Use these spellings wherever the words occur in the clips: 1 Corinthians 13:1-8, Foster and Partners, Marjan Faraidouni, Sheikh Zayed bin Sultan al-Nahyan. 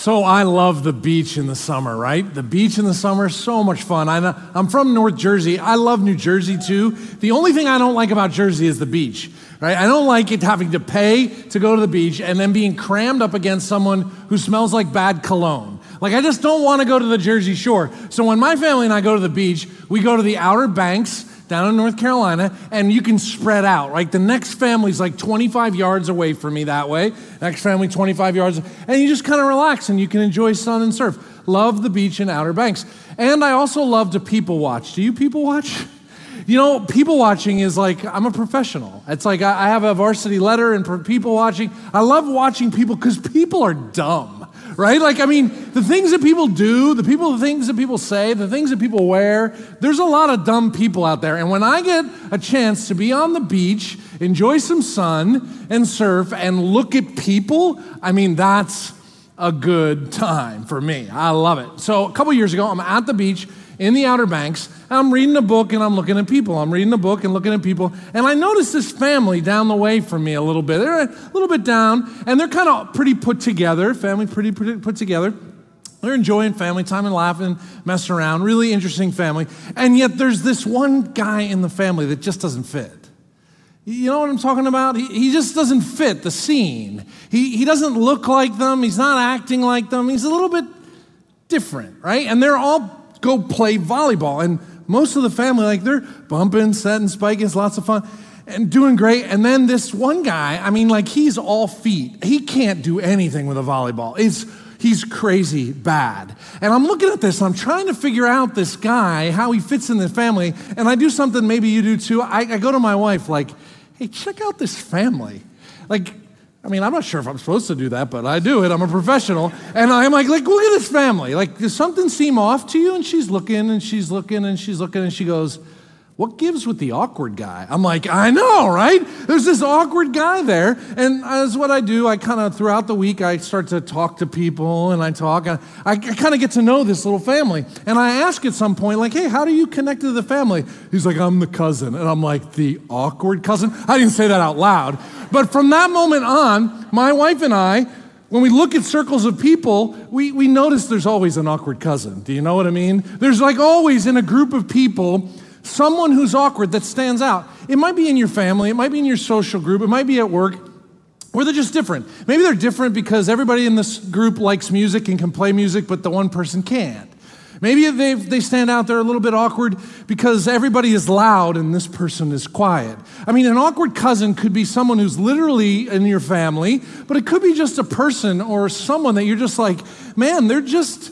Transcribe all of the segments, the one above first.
So I love the beach in the summer, right? The beach in the summer, so much fun. I'm from North Jersey. I love New Jersey too. The only thing I don't like about Jersey is the beach, right? I don't like it having to pay to go to the beach and then being crammed up against someone who smells like bad cologne. Like, I just don't want to go to the Jersey Shore. So when my family and I go to the beach, we go to the Outer Banks down in North Carolina, and you can spread out. Like, the next family's like 25 yards away from me that way. Next family, 25 yards. And you just kind of relax, and you can enjoy sun and surf. Love the beach and Outer Banks. And I also love to people watch. Do you people watch? You know, people watching is like, I'm a professional. It's like I have a varsity letter in people watching. I love watching people because people are dumb, right? Like, I mean, the things that people do, the things that people say, the things that people wear, there's a lot of dumb people out there. And when I get a chance to be on the beach, enjoy some sun and surf and look at people, I mean, that's a good time for me. I love it. So a couple years ago, I'm at the beach in the Outer Banks, and I'm reading a book and I'm looking at people. And I noticed this family down the way from me a little bit. They're a little bit down, and they're kind of pretty put together, family pretty put together. They're enjoying family time and laughing, messing around, really interesting family. And yet there's this one guy in the family that just doesn't fit. You know what I'm talking about? He just doesn't fit the scene. He doesn't look like them. He's not acting like them. He's a little bit different, right? And they're all go play volleyball. And most of the family, like, they're bumping, setting, spiking. It's lots of fun and doing great. And then this one guy, I mean, like, he's all feet. He can't do anything with a volleyball. He's crazy bad. And I'm looking at this, and I'm trying to figure out this guy, how he fits in the family. And I do something maybe you do too. I go to my wife, like, hey, check out this family. Like, I mean, I'm not sure if I'm supposed to do that, but I do it. I'm a professional. And I'm like, look at this family. Like, does something seem off to you? And she's looking, and she's looking, and she's looking, and she goes, what gives with the awkward guy? I'm like, I know, right? There's this awkward guy there. And that's what I do. I kind of, throughout the week, I start to talk to people, and I talk. I kind of get to know this little family. And I ask at some point, like, hey, how do you connect to the family? He's like, I'm the cousin. And I'm like, the awkward cousin? I didn't say that out loud. But from that moment on, my wife and I, when we look at circles of people, we notice there's always an awkward cousin. Do you know what I mean? There's like always in a group of people, someone who's awkward that stands out. It might be in your family. It might be in your social group. It might be at work, or they're just different. Maybe they're different because everybody in this group likes music and can play music, but the one person can't. Maybe they stand out, they're a little bit awkward because everybody is loud and this person is quiet. I mean, an awkward cousin could be someone who's literally in your family, but it could be just a person or someone that you're just like, man, they're just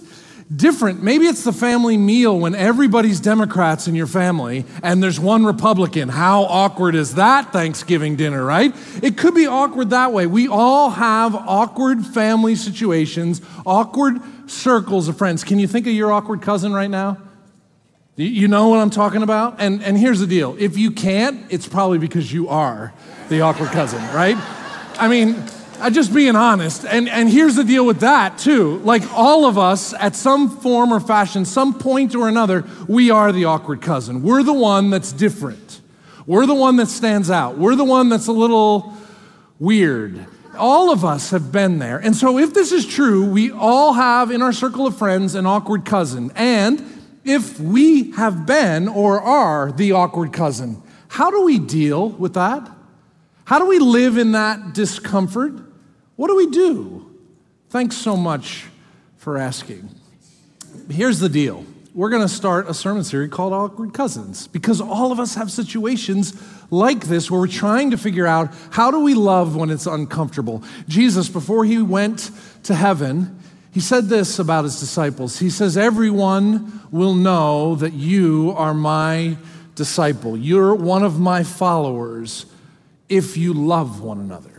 different. Maybe it's the family meal when everybody's Democrats in your family and there's one Republican. How awkward is that Thanksgiving dinner, right? It could be awkward that way. We all have awkward family situations, awkward circles of friends. Can you think of your awkward cousin right now? You know what I'm talking about? And here's the deal. If you can't, it's probably because you are the awkward cousin, right? I mean, I'm just being honest, and here's the deal with that too. Like, all of us, at some form or fashion, some point or another, we are the awkward cousin. We're the one that's different. We're the one that stands out. We're the one that's a little weird. All of us have been there. And so if this is true, we all have in our circle of friends an awkward cousin. And if we have been or are the awkward cousin, how do we deal with that? How do we live in that discomfort? What do we do? Thanks so much for asking. Here's the deal. We're going to start a sermon series called Awkward Cousins because all of us have situations like this where we're trying to figure out, how do we love when it's uncomfortable? Jesus, before he went to heaven, he said this about his disciples. He says, everyone will know that you are my disciple. You're one of my followers if you love one another.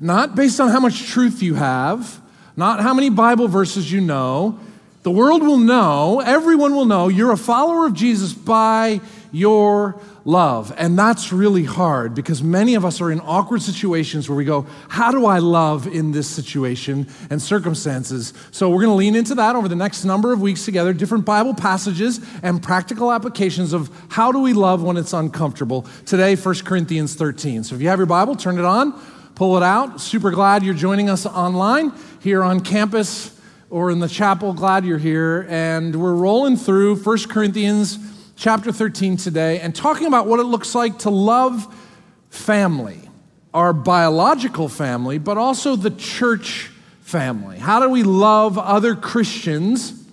Not based on how much truth you have, not how many Bible verses you know. The world will know, everyone will know, you're a follower of Jesus by your love. And that's really hard because many of us are in awkward situations where we go, how do I love in this situation and circumstances? So we're going to lean into that over the next number of weeks together, different Bible passages and practical applications of how do we love when it's uncomfortable. Today, 1 Corinthians 13. So if you have your Bible, turn it on, pull it out. Super glad you're joining us online here on campus. or in the chapel, glad you're here. And we're rolling through 1 Corinthians chapter 13 today and talking about what it looks like to love family, our biological family, but also the church family. How do we love other Christians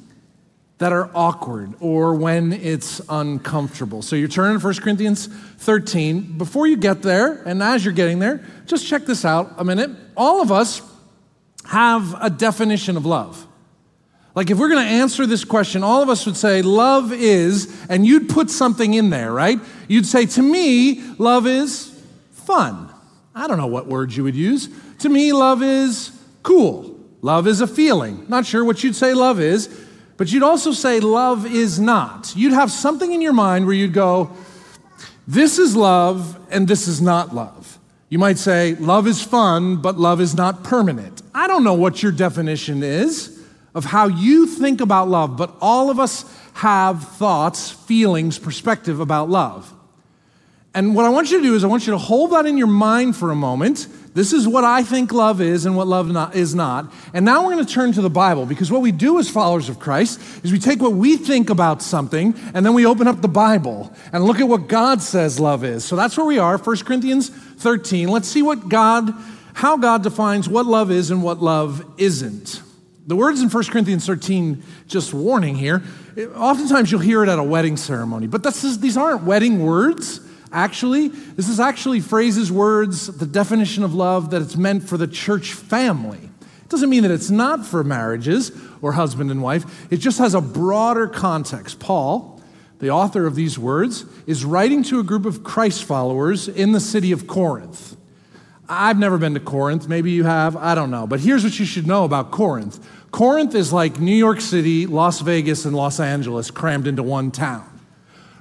that are awkward or when it's uncomfortable? So you're turning to 1 Corinthians 13. Before you get there, and as you're getting there, just check this out a minute. All of us have a definition of love. Like if we're going to answer this question, all of us would say love is, and you'd put something in there, right? You'd say, to me, love is fun. I don't know what words you would use. To me, love is cool. Love is a feeling. Not sure what you'd say love is, but you'd also say love is not. You'd have something in your mind where you'd go, this is love and this is not love. You might say, love is fun, but love is not permanent. I don't know what your definition is of how you think about love, but all of us have thoughts, feelings, perspective about love. And what I want you to do is I want you to hold that in your mind for a moment. This is what I think love is and what love is not. And now we're going to turn to the Bible, because what we do as followers of Christ is we take what we think about something and then we open up the Bible and look at what God says love is. So that's where we are, 1 Corinthians 13. Let's see how God defines what love is and what love isn't. The words in 1 Corinthians 13, just warning here, oftentimes you'll hear it at a wedding ceremony, but these aren't wedding words. Actually, this is actually phrases, words, the definition of love that it's meant for the church family. It doesn't mean that it's not for marriages or husband and wife. It just has a broader context. Paul, the author of these words, is writing to a group of Christ followers in the city of Corinth. I've never been to Corinth. Maybe you have. I don't know. But here's what you should know about Corinth. Corinth is like New York City, Las Vegas, and Los Angeles crammed into one town.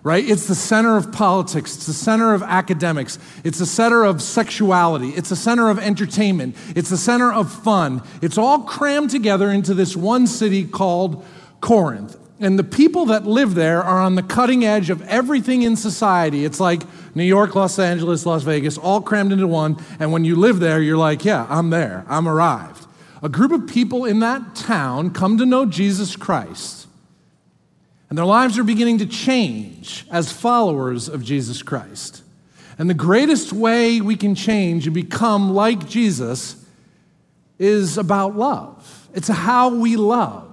Right? It's the center of politics. It's the center of academics. It's the center of sexuality. It's the center of entertainment. It's the center of fun. It's all crammed together into this one city called Corinth. And the people that live there are on the cutting edge of everything in society. It's like New York, Los Angeles, Las Vegas, all crammed into one. And when you live there, you're like, yeah, I'm there. I'm arrived. A group of people in that town come to know Jesus Christ. And their lives are beginning to change as followers of Jesus Christ. And the greatest way we can change and become like Jesus is about love. It's how we love.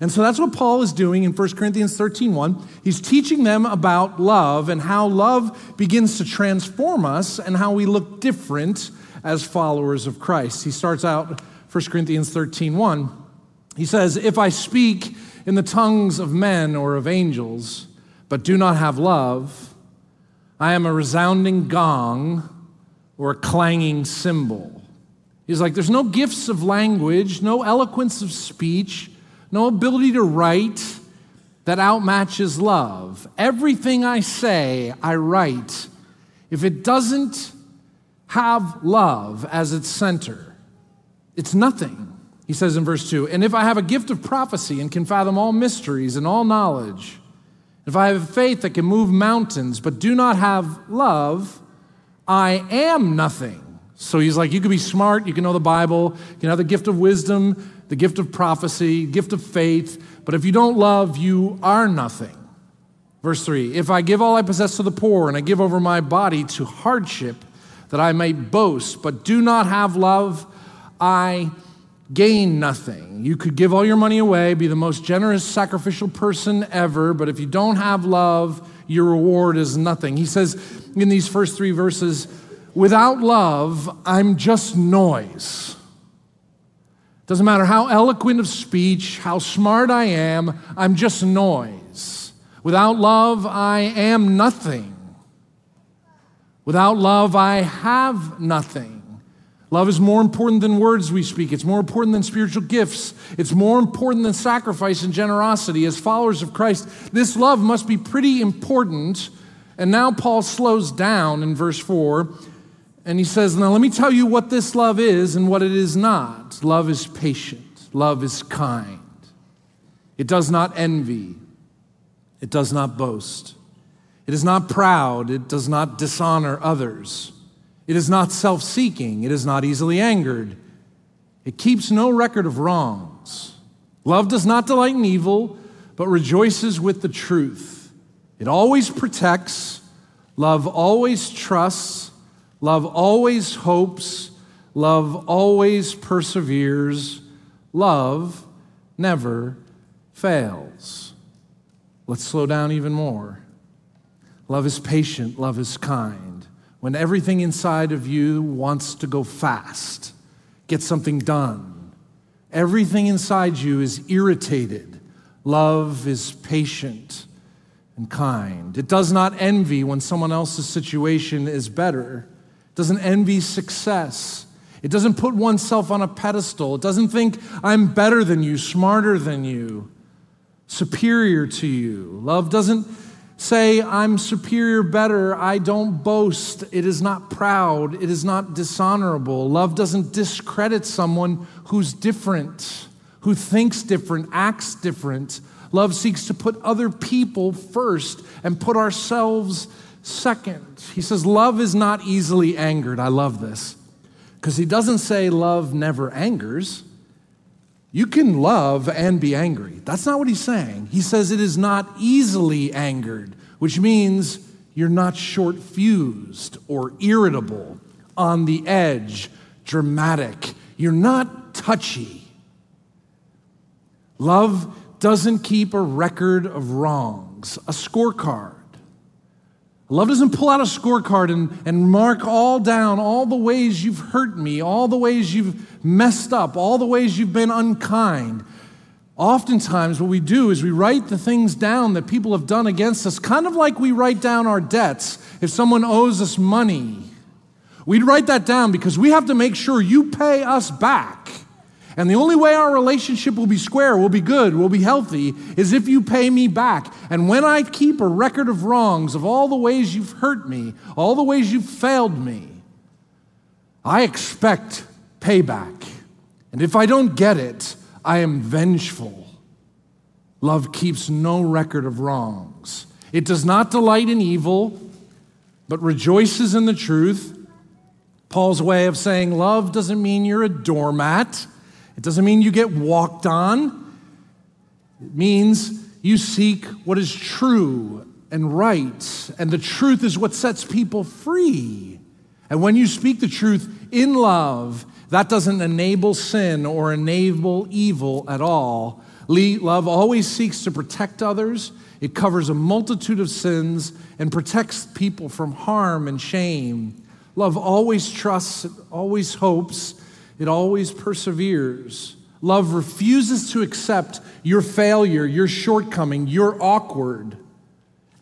And so that's what Paul is doing in 1 Corinthians 13:1. He's teaching them about love and how love begins to transform us and how we look different as followers of Christ. He starts out 1 Corinthians 13:1. He says, if I speak in the tongues of men or of angels, but do not have love, I am a resounding gong or a clanging cymbal. He's like, there's no gifts of language, no eloquence of speech, no ability to write that outmatches love. Everything I say, I write, if it doesn't have love as its center, it's nothing. He says in verse 2, and if I have a gift of prophecy and can fathom all mysteries and all knowledge, if I have faith that can move mountains but do not have love, I am nothing. So he's like, you could be smart, you can know the Bible, you can have the gift of wisdom, the gift of prophecy, gift of faith, but if you don't love, you are nothing. Verse 3, if I give all I possess to the poor and I give over my body to hardship that I may boast, but do not have love, I gain nothing. You could give all your money away, be the most generous, sacrificial person ever, but if you don't have love, your reward is nothing. He says in these first three verses, without love, I'm just noise. Doesn't matter how eloquent of speech, how smart I am, I'm just noise. Without love, I am nothing. Without love, I have nothing. Love is more important than words we speak. It's more important than spiritual gifts. It's more important than sacrifice and generosity. As followers of Christ, this love must be pretty important. And now Paul slows down in verse 4, and he says, now let me tell you what this love is and what it is not. Love is patient. Love is kind. It does not envy. It does not boast. It is not proud. It does not dishonor others. It is not self-seeking. It is not easily angered. It keeps no record of wrongs. Love does not delight in evil, but rejoices with the truth. It always protects. Love always trusts. Love always hopes. Love always perseveres. Love never fails. Let's slow down even more. Love is patient. Love is kind. When everything inside of you wants to go fast, get something done, everything inside you is irritated. Love is patient and kind. It does not envy when someone else's situation is better. It doesn't envy success. It doesn't put oneself on a pedestal. It doesn't think, I'm better than you, smarter than you, superior to you. Love doesn't say, I'm superior, better, I don't boast. It is not proud. It is not dishonorable. Love doesn't discredit someone who's different, who thinks different, acts different. Love seeks to put other people first and put ourselves second. He says, love is not easily angered. I love this, because he doesn't say love never angers. You can love and be angry. That's not what he's saying. He says it is not easily angered, which means you're not short-fused or irritable, on the edge, dramatic. You're not touchy. Love doesn't keep a record of wrongs, a scorecard. Love doesn't pull out a scorecard and mark all down all the ways you've hurt me, all the ways you've messed up, all the ways you've been unkind. Oftentimes what we do is we write the things down that people have done against us, kind of like we write down our debts. If someone owes us money, we'd write that down because we have to make sure you pay us back. And the only way our relationship will be square, will be good, will be healthy, is if you pay me back. And when I keep a record of wrongs, of all the ways you've hurt me, all the ways you've failed me, I expect payback. And if I don't get it, I am vengeful. Love keeps no record of wrongs. It does not delight in evil, but rejoices in the truth. Paul's way of saying love doesn't mean you're a doormat. It doesn't mean you get walked on. It means you seek what is true and right, and the truth is what sets people free. And when you speak the truth in love, that doesn't enable sin or enable evil at all. Love always seeks to protect others. It covers a multitude of sins and protects people from harm and shame. Love always trusts, it always hopes, it always perseveres. Love refuses to accept your failure, your shortcoming, your awkward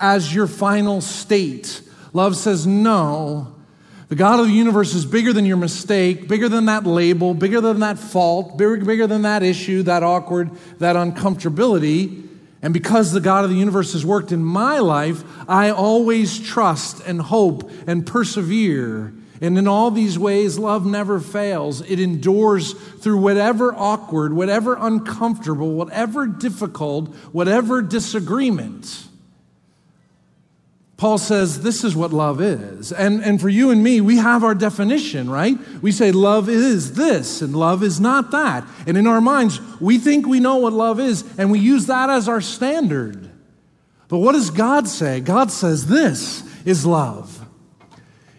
as your final state. Love says, no, the God of the universe is bigger than your mistake, bigger than that label, bigger than that fault, bigger than that issue, that awkward, that uncomfortability. And because the God of the universe has worked in my life, I always trust and hope and persevere. And in all these ways, love never fails. It endures through whatever awkward, whatever uncomfortable, whatever difficult, whatever disagreement. Paul says this is what love is. And for you and me, we have our definition, right? We say love is this and love is not that. And in our minds, we think we know what love is and we use that as our standard. But what does God say? God says this is love.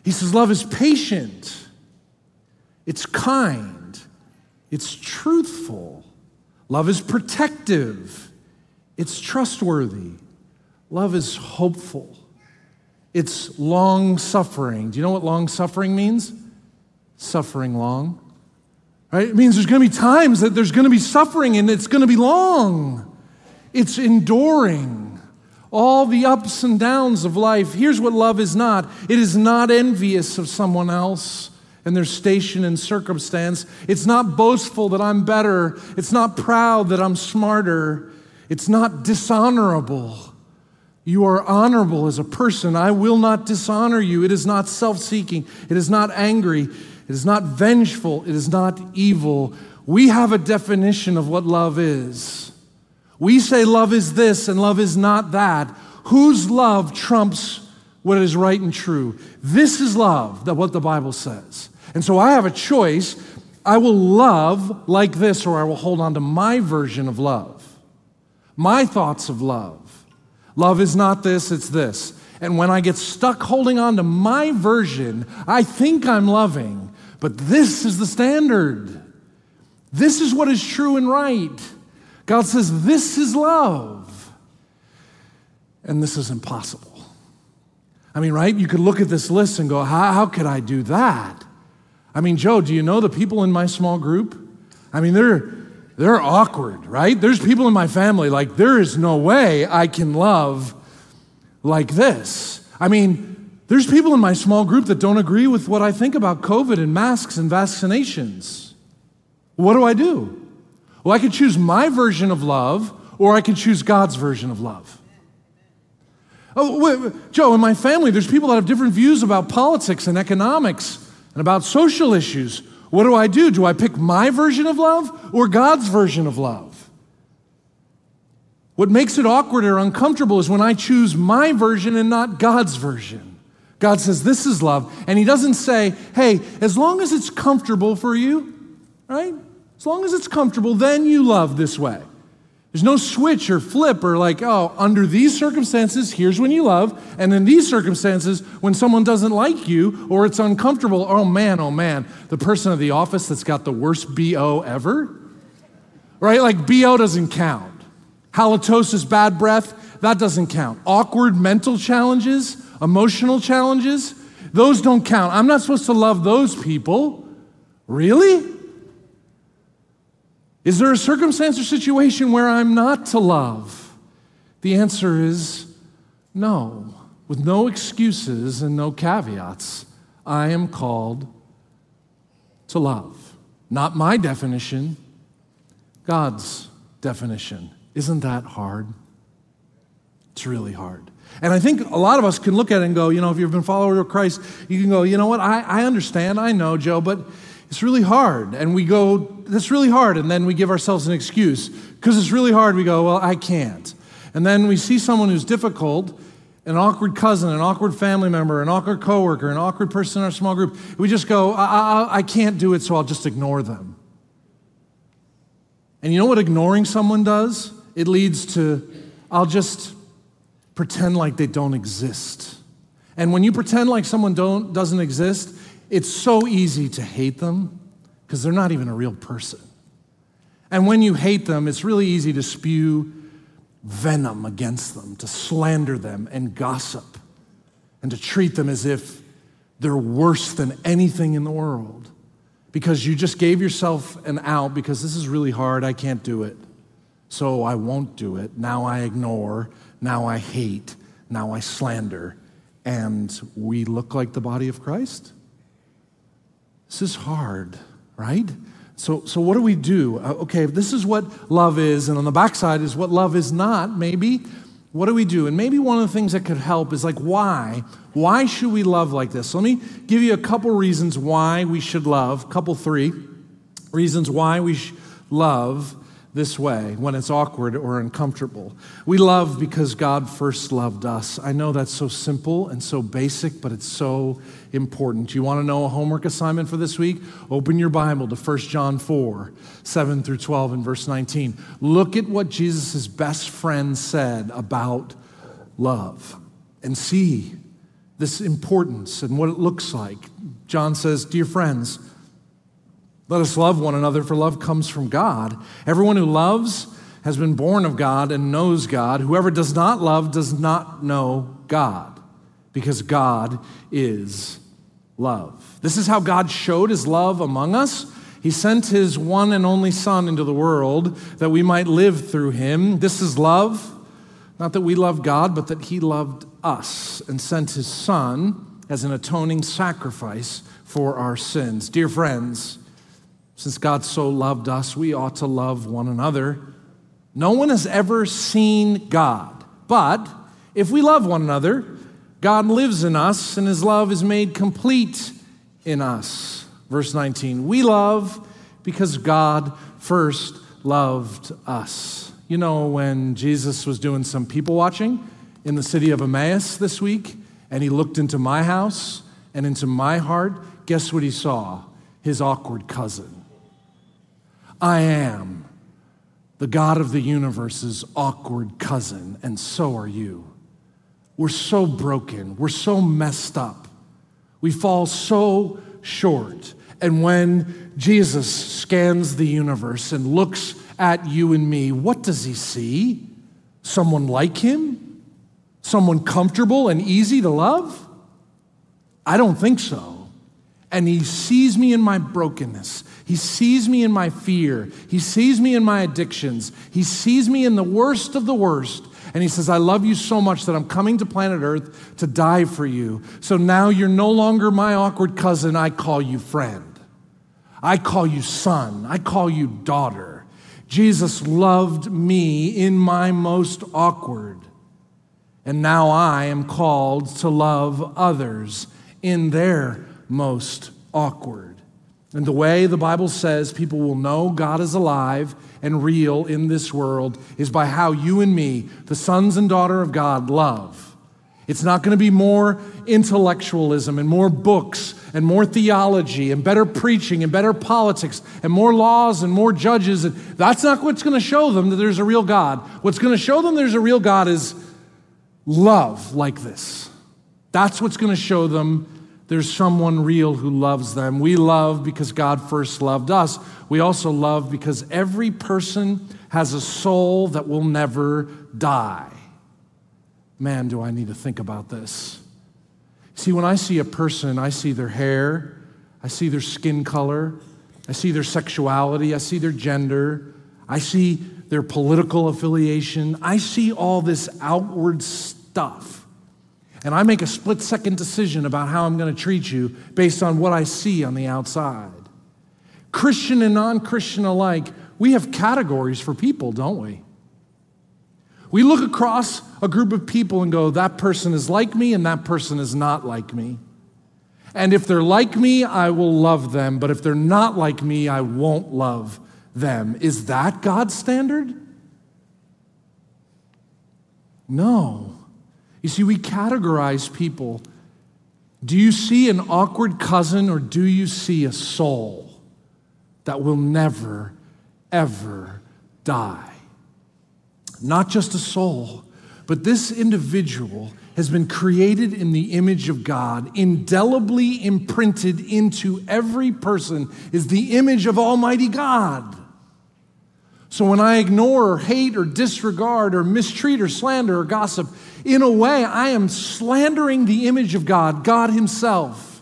He says love is patient, it's kind, it's truthful. Love is protective, it's trustworthy. Love is hopeful, it's long-suffering. Do you know what long-suffering means? Suffering long, right? It means there's going to be times that there's going to be suffering and it's going to be long. It's enduring. All the ups and downs of life. Here's what love is not. It is not envious of someone else and their station and circumstance. It's not boastful that I'm better. It's not proud that I'm smarter. It's not dishonorable. You are honorable as a person. I will not dishonor you. It is not self-seeking. It is not angry. It is not vengeful. It is not evil. We have a definition of what love is. We say love is this and love is not that. Whose love trumps what is right and true? This is love, what the Bible says. And so I have a choice. I will love like this, or I will hold on to my version of love, my thoughts of love. Love is not this, it's this. And when I get stuck holding on to my version, I think I'm loving, but this is the standard. This is what is true and right. God says, this is love. And this is impossible. I mean, right? You could look at this list and go, how could I do that? I mean, Joe, do you know the people in my small group? I mean, they're awkward, right? There's people in my family, like, there is no way I can love like this. I mean, there's people in my small group that don't agree with what I think about COVID and masks and vaccinations. What do? Well, I could choose my version of love, or I could choose God's version of love. Oh, wait, Joe, in my family, there's people that have different views about politics and economics and about social issues. What do? Do I pick my version of love or God's version of love? What makes it awkward or uncomfortable is when I choose my version and not God's version. God says, this is love. And he doesn't say, hey, as long as it's comfortable for you, right? As long as it's comfortable, then you love this way. There's no switch or flip or like, oh, under these circumstances, here's when you love. And in these circumstances, when someone doesn't like you or it's uncomfortable, oh man, the person at the office that's got the worst BO ever, right? Like BO doesn't count. Halitosis, bad breath, that doesn't count. Awkward mental challenges, emotional challenges, those don't count. I'm not supposed to love those people. Really? Is there a circumstance or situation where I'm not to love? The answer is no. With no excuses and no caveats, I am called to love. Not my definition, God's definition. Isn't that hard? It's really hard. And I think a lot of us can look at it and go, you know, if you've been a follower of Christ, you can go, you know what, I understand, I know, Joe, but it's really hard. And we go, that's really hard. And then we give ourselves an excuse. Because it's really hard, we go, well, I can't. And then we see someone who's difficult, an awkward cousin, an awkward family member, an awkward coworker, an awkward person in our small group. We just go, I can't do it, so I'll just ignore them. And you know what ignoring someone does? It leads to, I'll just pretend like they don't exist. And when you pretend like someone doesn't exist, it's so easy to hate them because they're not even a real person. And when you hate them, it's really easy to spew venom against them, to slander them and gossip, and to treat them as if they're worse than anything in the world because you just gave yourself an out because this is really hard, I can't do it. So I won't do it. Now I ignore. Now I hate. Now I slander. And we look like the body of Christ? This is hard, right? So what do we do? Okay, this is what love is, and on the backside is what love is not, maybe. What do we do? And maybe one of the things that could help is like, why? Why should we love like this? So let me give you a couple reasons why we should love, three reasons why we love this way when it's awkward or uncomfortable. We love because God first loved us. I know that's so simple and so basic, but it's so important. You want to know a homework assignment for this week? Open your Bible to 1 John 4:7 through 12 and verse 19. Look at what Jesus' best friend said about love and see this importance and what it looks like. John says, dear friends, let us love one another, for love comes from God. Everyone who loves has been born of God and knows God. Whoever does not love does not know God, because God is love. This is how God showed his love among us. He sent his one and only Son into the world that we might live through him. This is love, not that we love God, but that he loved us and sent his Son as an atoning sacrifice for our sins. Dear friends, since God so loved us, we ought to love one another. No one has ever seen God, but if we love one another, God lives in us and his love is made complete in us. Verse 19, we love because God first loved us. You know, when Jesus was doing some people watching in the city of Emmaus this week, and he looked into my house and into my heart, guess what he saw? His awkward cousin. I am the God of the universe's awkward cousin, and so are you. We're so broken. We're so messed up. We fall so short. And when Jesus scans the universe and looks at you and me, what does he see? Someone like him? Someone comfortable and easy to love? I don't think so. And he sees me in my brokenness. He sees me in my fear. He sees me in my addictions. He sees me in the worst of the worst. And he says, I love you so much that I'm coming to planet Earth to die for you. So now you're no longer my awkward cousin. I call you friend. I call you son. I call you daughter. Jesus loved me in my most awkward. And now I am called to love others in their most awkward. And the way the Bible says people will know God is alive and real in this world is by how you and me, the sons and daughter of God, love. It's not going to be more intellectualism and more books and more theology and better preaching and better politics and more laws and more judges. That's not what's going to show them that there's a real God. What's going to show them there's a real God is love like this. That's what's going to show them there's someone real who loves them. We love because God first loved us. We also love because every person has a soul that will never die. Man, do I need to think about this. See, when I see a person, I see their hair, I see their skin color, I see their sexuality, I see their gender, I see their political affiliation, I see all this outward stuff. And I make a split-second decision about how I'm going to treat you based on what I see on the outside. Christian and non-Christian alike, we have categories for people, don't we? We look across a group of people and go, that person is like me and that person is not like me. And if they're like me, I will love them. But if they're not like me, I won't love them. Is that God's standard? No. You see, we categorize people. Do you see an awkward cousin or do you see a soul that will never, ever die? Not just a soul, but this individual has been created in the image of God, indelibly imprinted into every person is the image of Almighty God. So when I ignore or hate or disregard or mistreat or slander or gossip, in a way, I am slandering the image of God, God himself.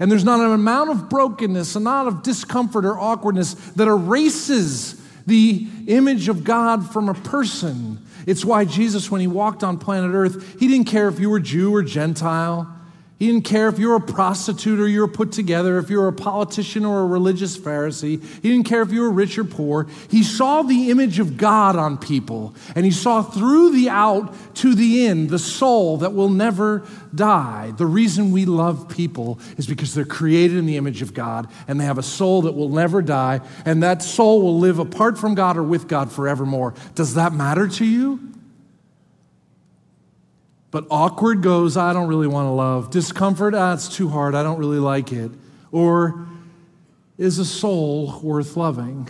And there's not an amount of brokenness, an amount of discomfort or awkwardness that erases the image of God from a person. It's why Jesus, when he walked on planet Earth, he didn't care if you were Jew or Gentile. He didn't care if you were a prostitute or you were put together, if you were a politician or a religious Pharisee. He didn't care if you were rich or poor. He saw the image of God on people, and he saw through the out to the in, the soul that will never die. The reason we love people is because they're created in the image of God, and they have a soul that will never die, and that soul will live apart from God or with God forevermore. Does that matter to you? But awkward goes, I don't really want to love. Discomfort, it's too hard. I don't really like it. Or is a soul worth loving?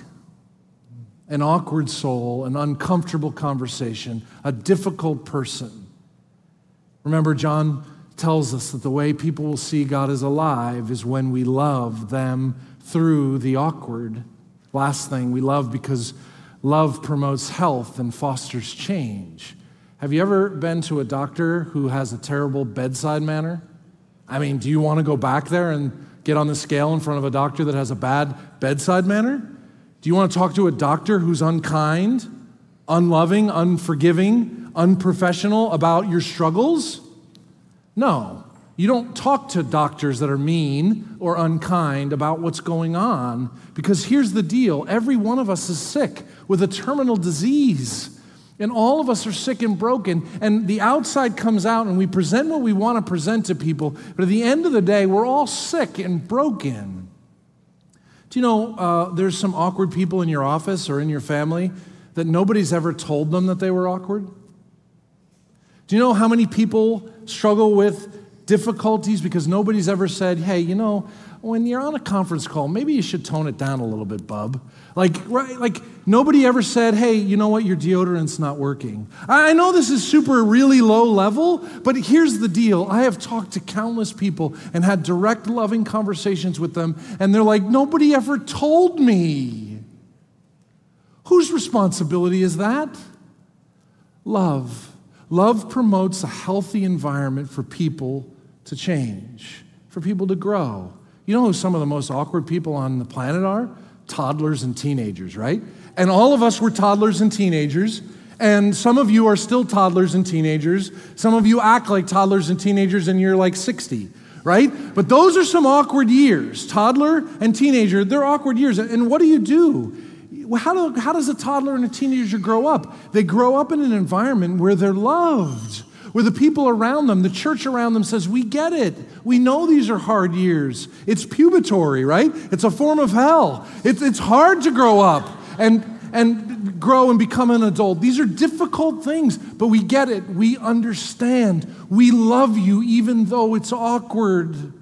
An awkward soul, an uncomfortable conversation, a difficult person. Remember, John tells us that the way people will see God is alive is when we love them through the awkward. Last thing, we love because love promotes health and fosters change. Have you ever been to a doctor who has a terrible bedside manner? I mean, do you want to go back there and get on the scale in front of a doctor that has a bad bedside manner? Do you want to talk to a doctor who's unkind, unloving, unforgiving, unprofessional about your struggles? No. You don't talk to doctors that are mean or unkind about what's going on, because here's the deal. Every one of us is sick with a terminal disease. And all of us are sick and broken, and the outside comes out and we present what we want to present to people, but at the end of the day, we're all sick and broken. Do you know there's some awkward people in your office or in your family that nobody's ever told them that they were awkward? Do you know how many people struggle with difficulties? Because nobody's ever said, hey, you know, when you're on a conference call, maybe you should tone it down a little bit, bub. Like nobody ever said, hey, you know what, your deodorant's not working. I know this is super really low level, but here's the deal. I have talked to countless people and had direct loving conversations with them, and they're like, nobody ever told me. Whose responsibility is that? Love. Love promotes a healthy environment for people to change, for people to grow. You know who some of the most awkward people on the planet are? Toddlers and teenagers, right? And all of us were toddlers and teenagers, and some of you are still toddlers and teenagers. Some of you act like toddlers and teenagers and you're like 60, right? But those are some awkward years. Toddler and teenager, they're awkward years. And what do you do? How does a toddler and a teenager grow up? They grow up in an environment where they're loved, where the people around them, the church around them says, we get it. We know these are hard years. It's pubatory, right? It's a form of hell. It's hard to grow up and grow and become an adult. These are difficult things, but we get it. We understand. We love you even though it's awkward.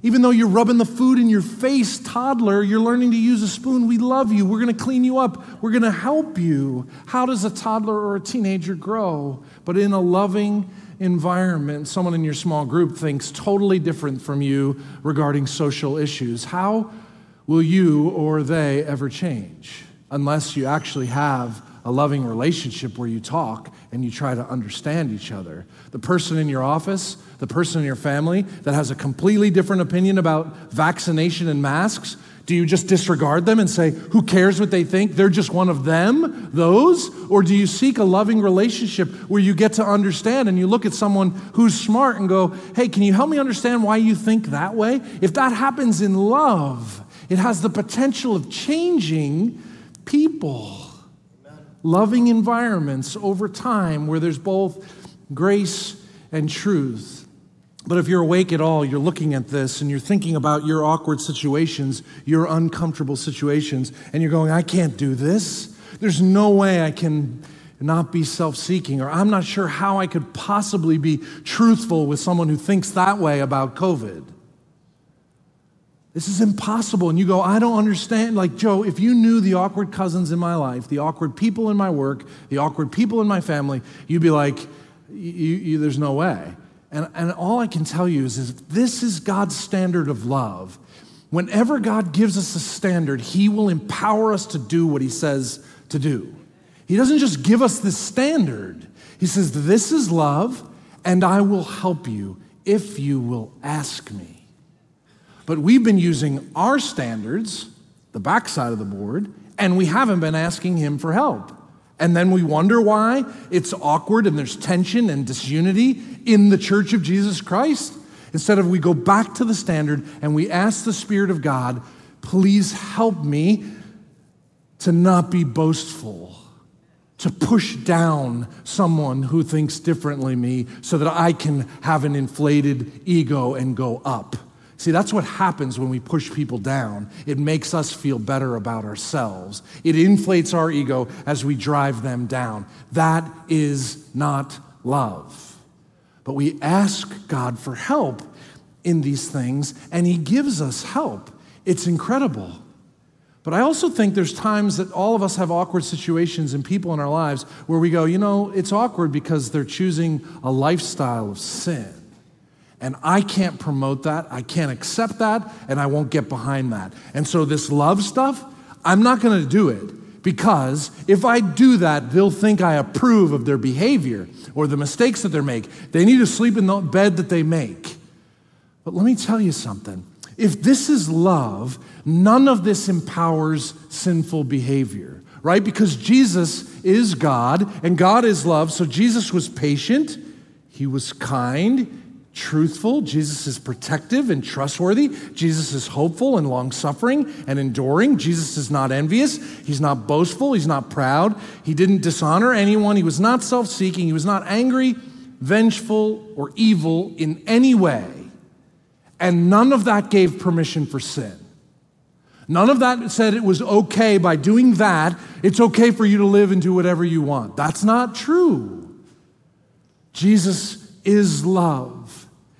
Even though you're rubbing the food in your face, toddler, you're learning to use a spoon. We love you. We're going to clean you up. We're going to help you. How does a toddler or a teenager grow? But in a loving environment, someone in your small group thinks totally different from you regarding social issues. How will you or they ever change? Unless you actually have a loving relationship where you talk and you try to understand each other. The person in your office, the person in your family that has a completely different opinion about vaccination and masks, do you just disregard them and say, who cares what they think? They're just one of them, those? Or do you seek a loving relationship where you get to understand and you look at someone who's smart and go, hey, can you help me understand why you think that way? If that happens in love, it has the potential of changing people. Loving environments over time where there's both grace and truth. But if you're awake at all, you're looking at this and you're thinking about your awkward situations, your uncomfortable situations, and you're going, I can't do this. There's no way I can not be self-seeking, or I'm not sure how I could possibly be truthful with someone who thinks that way about COVID. This is impossible. And you go, I don't understand. Like, Joe, if you knew the awkward cousins in my life, the awkward people in my work, the awkward people in my family, you'd be like, there's no way. And all I can tell you is this is God's standard of love. Whenever God gives us a standard, he will empower us to do what he says to do. He doesn't just give us this standard. He says, this is love, and I will help you if you will ask me. But we've been using our standards, the backside of the board, and we haven't been asking him for help. And then we wonder why it's awkward and there's tension and disunity in the Church of Jesus Christ. Instead of we go back to the standard and we ask the Spirit of God, please help me to not be boastful, to push down someone who thinks differently than me so that I can have an inflated ego and go up. See, that's what happens when we push people down. It makes us feel better about ourselves. It inflates our ego as we drive them down. That is not love. But we ask God for help in these things, and he gives us help. It's incredible. But I also think there's times that all of us have awkward situations and people in our lives where we go, you know, it's awkward because they're choosing a lifestyle of sin. And I can't promote that, I can't accept that, and I won't get behind that. And so this love stuff, I'm not gonna do it, because if I do that, they'll think I approve of their behavior or the mistakes that they make. They need to sleep in the bed that they make. But let me tell you something. If this is love, none of this empowers sinful behavior, right? Because Jesus is God, and God is love, so Jesus was patient, he was kind, truthful. Jesus is protective and trustworthy. Jesus is hopeful and long-suffering and enduring. Jesus is not envious. He's not boastful. He's not proud. He didn't dishonor anyone. He was not self-seeking. He was not angry, vengeful, or evil in any way. And none of that gave permission for sin. None of that said it was okay by doing that. It's okay for you to live and do whatever you want. That's not true. Jesus is love.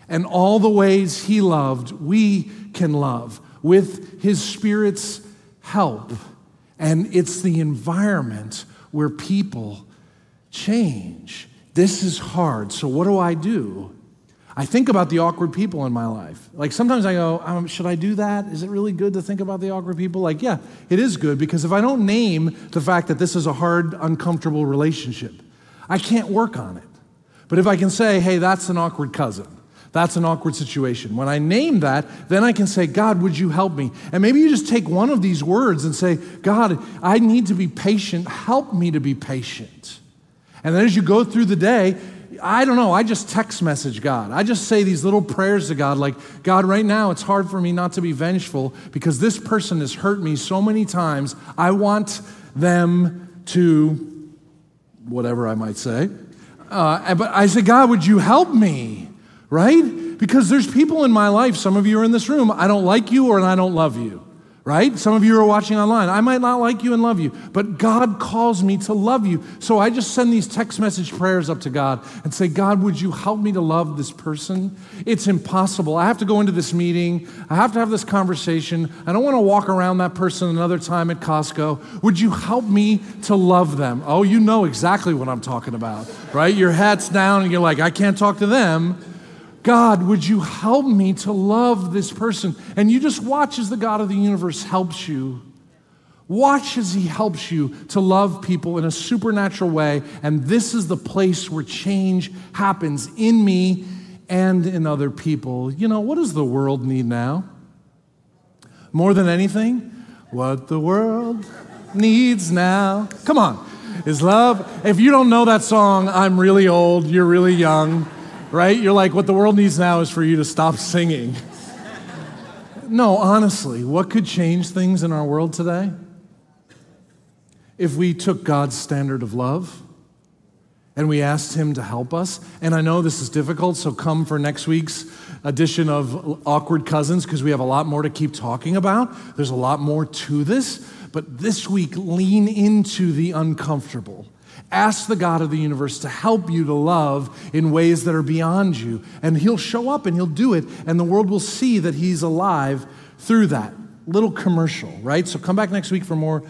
and all the ways he loved, we can love with his Spirit's help. And it's the environment where people change. This is hard. So what do? I think about the awkward people in my life. Like sometimes I go, should I do that? Is it really good to think about the awkward people? Like, yeah, it is good, because if I don't name the fact that this is a hard, uncomfortable relationship, I can't work on it. But if I can say, hey, that's an awkward cousin. That's an awkward situation. When I name that, then I can say, God, would you help me? And maybe you just take one of these words and say, God, I need to be patient. Help me to be patient. And then as you go through the day, I don't know, I just text message God. I just say these little prayers to God, like, God, right now it's hard for me not to be vengeful because this person has hurt me so many times. I want them to, whatever I might say. But I say, God, would you help me, right? Because there's people in my life, some of you are in this room, I don't like you or I don't love you, right? Some of you are watching online, I might not like you and love you, but God calls me to love you. So I just send these text message prayers up to God and say, God, would you help me to love this person? It's impossible. I have to go into this meeting. I have to have this conversation. I don't want to walk around that person another time at Costco. Would you help me to love them? Oh, you know exactly what I'm talking about, right? Your hat's down and you're like, I can't talk to them. God, would you help me to love this person? And you just watch as the God of the universe helps you. Watch as he helps you to love people in a supernatural way. And this is the place where change happens in me and in other people. You know, what does the world need now? More than anything, what the world needs now. Come on, is love. If you don't know that song, I'm really old, you're really young. Right? You're like, what the world needs now is for you to stop singing. No, honestly, what could change things in our world today? If we took God's standard of love and we asked him to help us, and I know this is difficult, so come for next week's edition of Awkward Cousins, because we have a lot more to keep talking about. There's a lot more to this, but this week, lean into the uncomfortable. Ask the God of the universe to help you to love in ways that are beyond you. And he'll show up and he'll do it. And the world will see that he's alive through that. Little commercial, right? So come back next week for more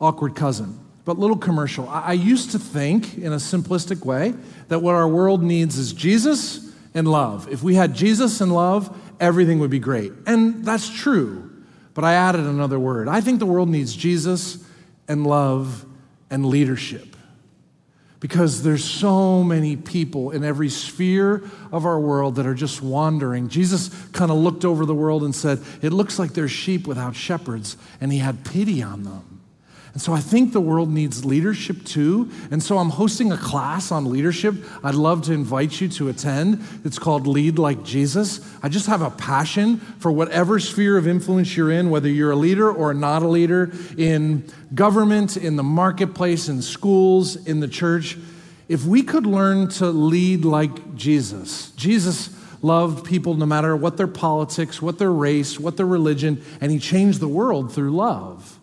Awkward Cousin. But little commercial. I used to think in a simplistic way that what our world needs is Jesus and love. If we had Jesus and love, everything would be great. And that's true. But I added another word. I think the world needs Jesus and love and leadership. Because there's so many people in every sphere of our world that are just wandering. Jesus kind of looked over the world and said, it looks like there's sheep without shepherds, and he had pity on them. And so I think the world needs leadership too. And so I'm hosting a class on leadership. I'd love to invite you to attend. It's called Lead Like Jesus. I just have a passion for whatever sphere of influence you're in, whether you're a leader or not a leader, in government, in the marketplace, in schools, in the church. If we could learn to lead like Jesus. Jesus loved people no matter what their politics, what their race, what their religion, and he changed the world through love.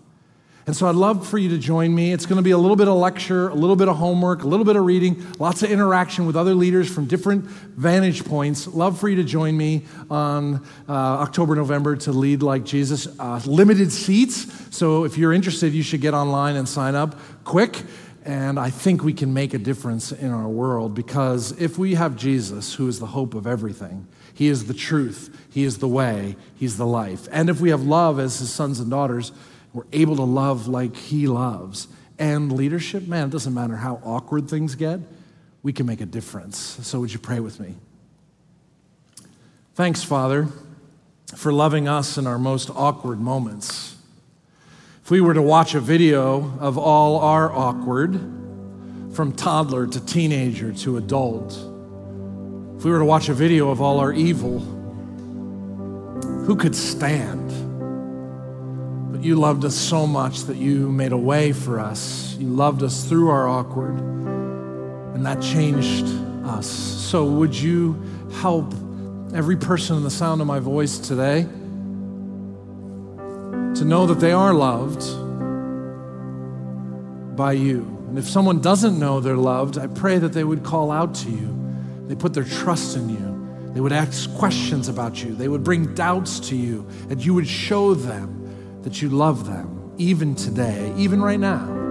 And so I'd love for you to join me. It's going to be a little bit of lecture, a little bit of homework, a little bit of reading, lots of interaction with other leaders from different vantage points. Love for you to join me on October, November to Lead Like Jesus. Limited seats. So if you're interested, you should get online and sign up quick. And I think we can make a difference in our world, because if we have Jesus, who is the hope of everything, he is the truth, he is the way, he's the life. And if we have love as his sons and daughters, we're able to love like he loves. And leadership, man, it doesn't matter how awkward things get, we can make a difference. So would you pray with me? Thanks, Father, for loving us in our most awkward moments. If we were to watch a video of all our awkward, from toddler to teenager to adult, if we were to watch a video of all our evil, who could stand? You loved us so much that you made a way for us. You loved us through our awkward, and that changed us. So would you help every person in the sound of my voice today to know that they are loved by you? And if someone doesn't know they're loved, I pray that they would call out to you. They put their trust in you. They would ask questions about you. They would bring doubts to you, and you would show them that you love them, even today, even right now.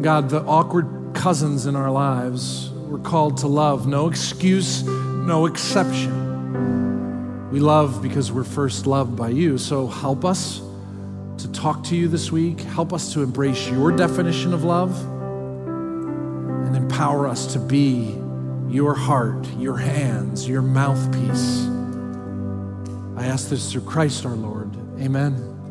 God, the awkward cousins in our lives we're called to love. No excuse, no exception. We love because we're first loved by you. So help us to talk to you this week. Help us to embrace your definition of love, and empower us to be your heart, your hands, your mouthpiece. I ask this through Christ our Lord. Amen.